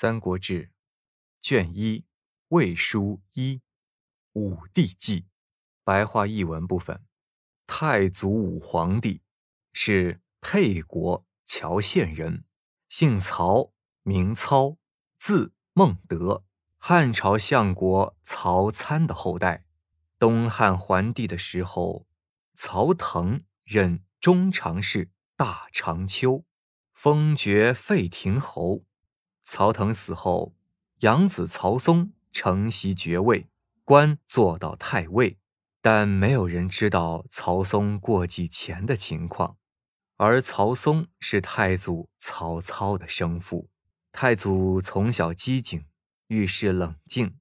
三国志》卷一魏书一武帝纪白话译文部分。太祖武皇帝，是沛国乔县人，姓曹，名操，字孟德，汉朝相国曹参的后代。东汉桓帝的时候，曹腾任中常侍大长秋，封爵废亭侯。曹腾死后，养子曹松承袭爵位，官做到太尉，但没有人知道曹松过继前的情况。而曹松是太祖曹操的生父。太祖从小机警，遇事冷静，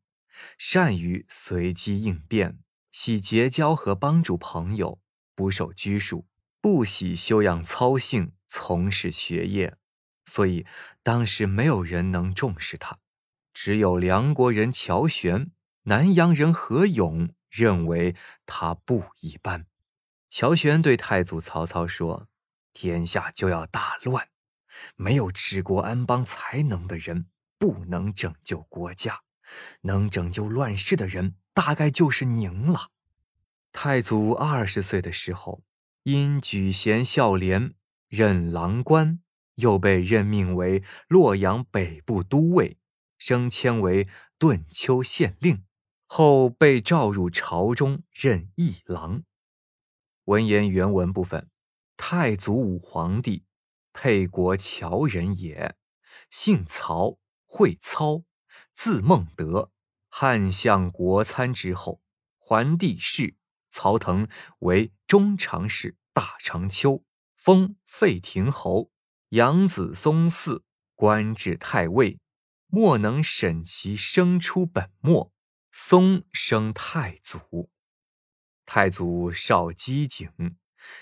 善于随机应变，喜结交和帮助朋友，不受拘束，不喜修养操性，从事学业，所以当时没有人能重视他。只有梁国人乔玄、南阳人何勇认为他不一般。乔玄对太祖曹操说，天下就要大乱，没有治国安邦才能的人不能拯救国家，能拯救乱世的人大概就是您了。太祖20岁的时候，因举贤孝廉，任郎官，又被任命为洛阳北部都尉，升迁为顿丘县令，后被召入朝中任议郎。文言原文部分。太祖武皇帝，沛国乔人也，姓曹，讳操，字孟德，汉相国参之后。桓帝谥曹腾为中常侍大长秋，封废亭侯，养子松嗣，官至太尉，莫能审其生出本末，松生太祖。太祖少机警，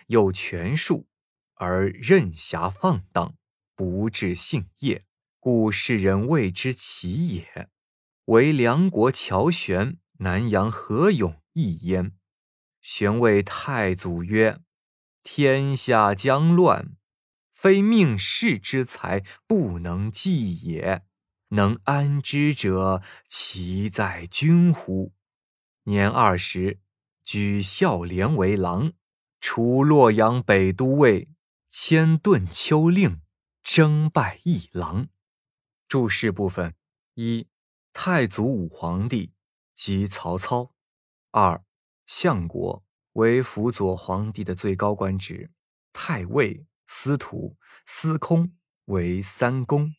有权术，而任侠放荡，不治性业，故世人谓之奇也。为梁国乔玄、南阳何勇一焉。玄谓太祖曰，天下将乱，非命世之才不能济也，能安之者，其在君乎？年20，举孝廉为郎，除洛阳北都尉，迁顿丘令，征拜议郎。注释部分。一、太祖武皇帝，即曹操。二、相国，为辅佐皇帝的最高官职，太尉、司徒、司空为三公，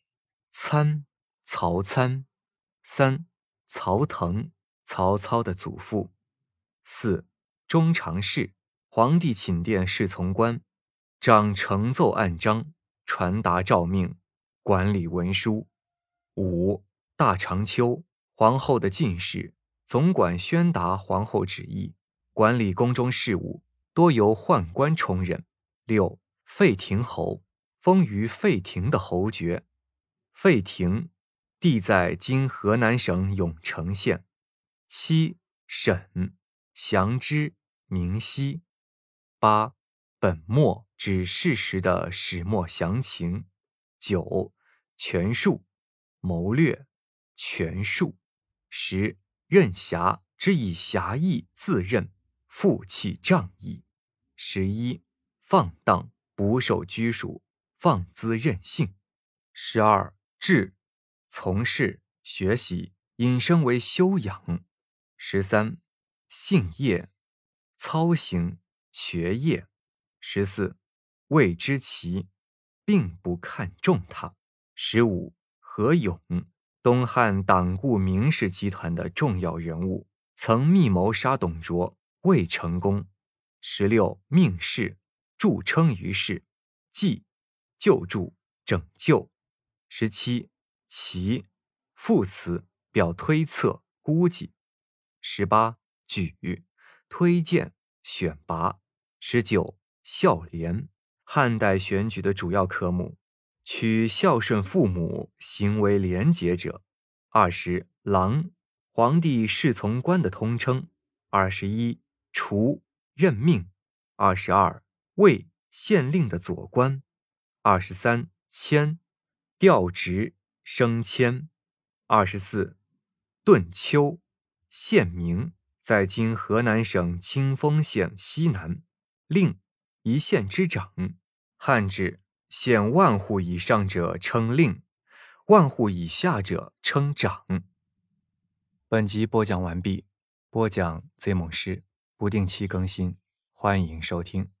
参、曹参。三、曹腾，曹操的祖父。四、中常侍，皇帝寝殿侍从官，掌呈奏按章，传达诏命，管理文书。五、大长秋，皇后的进士，总管宣达皇后旨意，管理宫中事务，多由宦官充任。六、废亭侯，封于废亭的侯爵。废亭地在今河南省永城县。七、沈，详之，明晰。八、本末，指事实的始末详情。九、权术，谋略，权术。十、任侠之以侠义自任，负气仗义。11、放荡，不受拘束，放恣任性。12、志，从事学习，引申为修养。13、性业，操行学业。14、谓之奇，并不看重他。15、何勇，东汉党锢名士集团的重要人物，曾密谋杀董卓，未成功。16、命世，著称于世，济，救助，拯救。17、奇，副词，表推测，估计。18、举，推荐，选拔。19、孝廉，汉代选举的主要科目，取孝顺父母，行为廉洁者。20、郎，皇帝侍从官的通称。21、除，任命。22、尉，县令的左官。23、迁，调职，升迁。24. 顿丘，县名，在今河南省清丰县西南，令一县之长。汉制，县万户以上者称令，万户以下者称长。本集播讲完毕，播讲贼猛师，不定期更新，欢迎收听。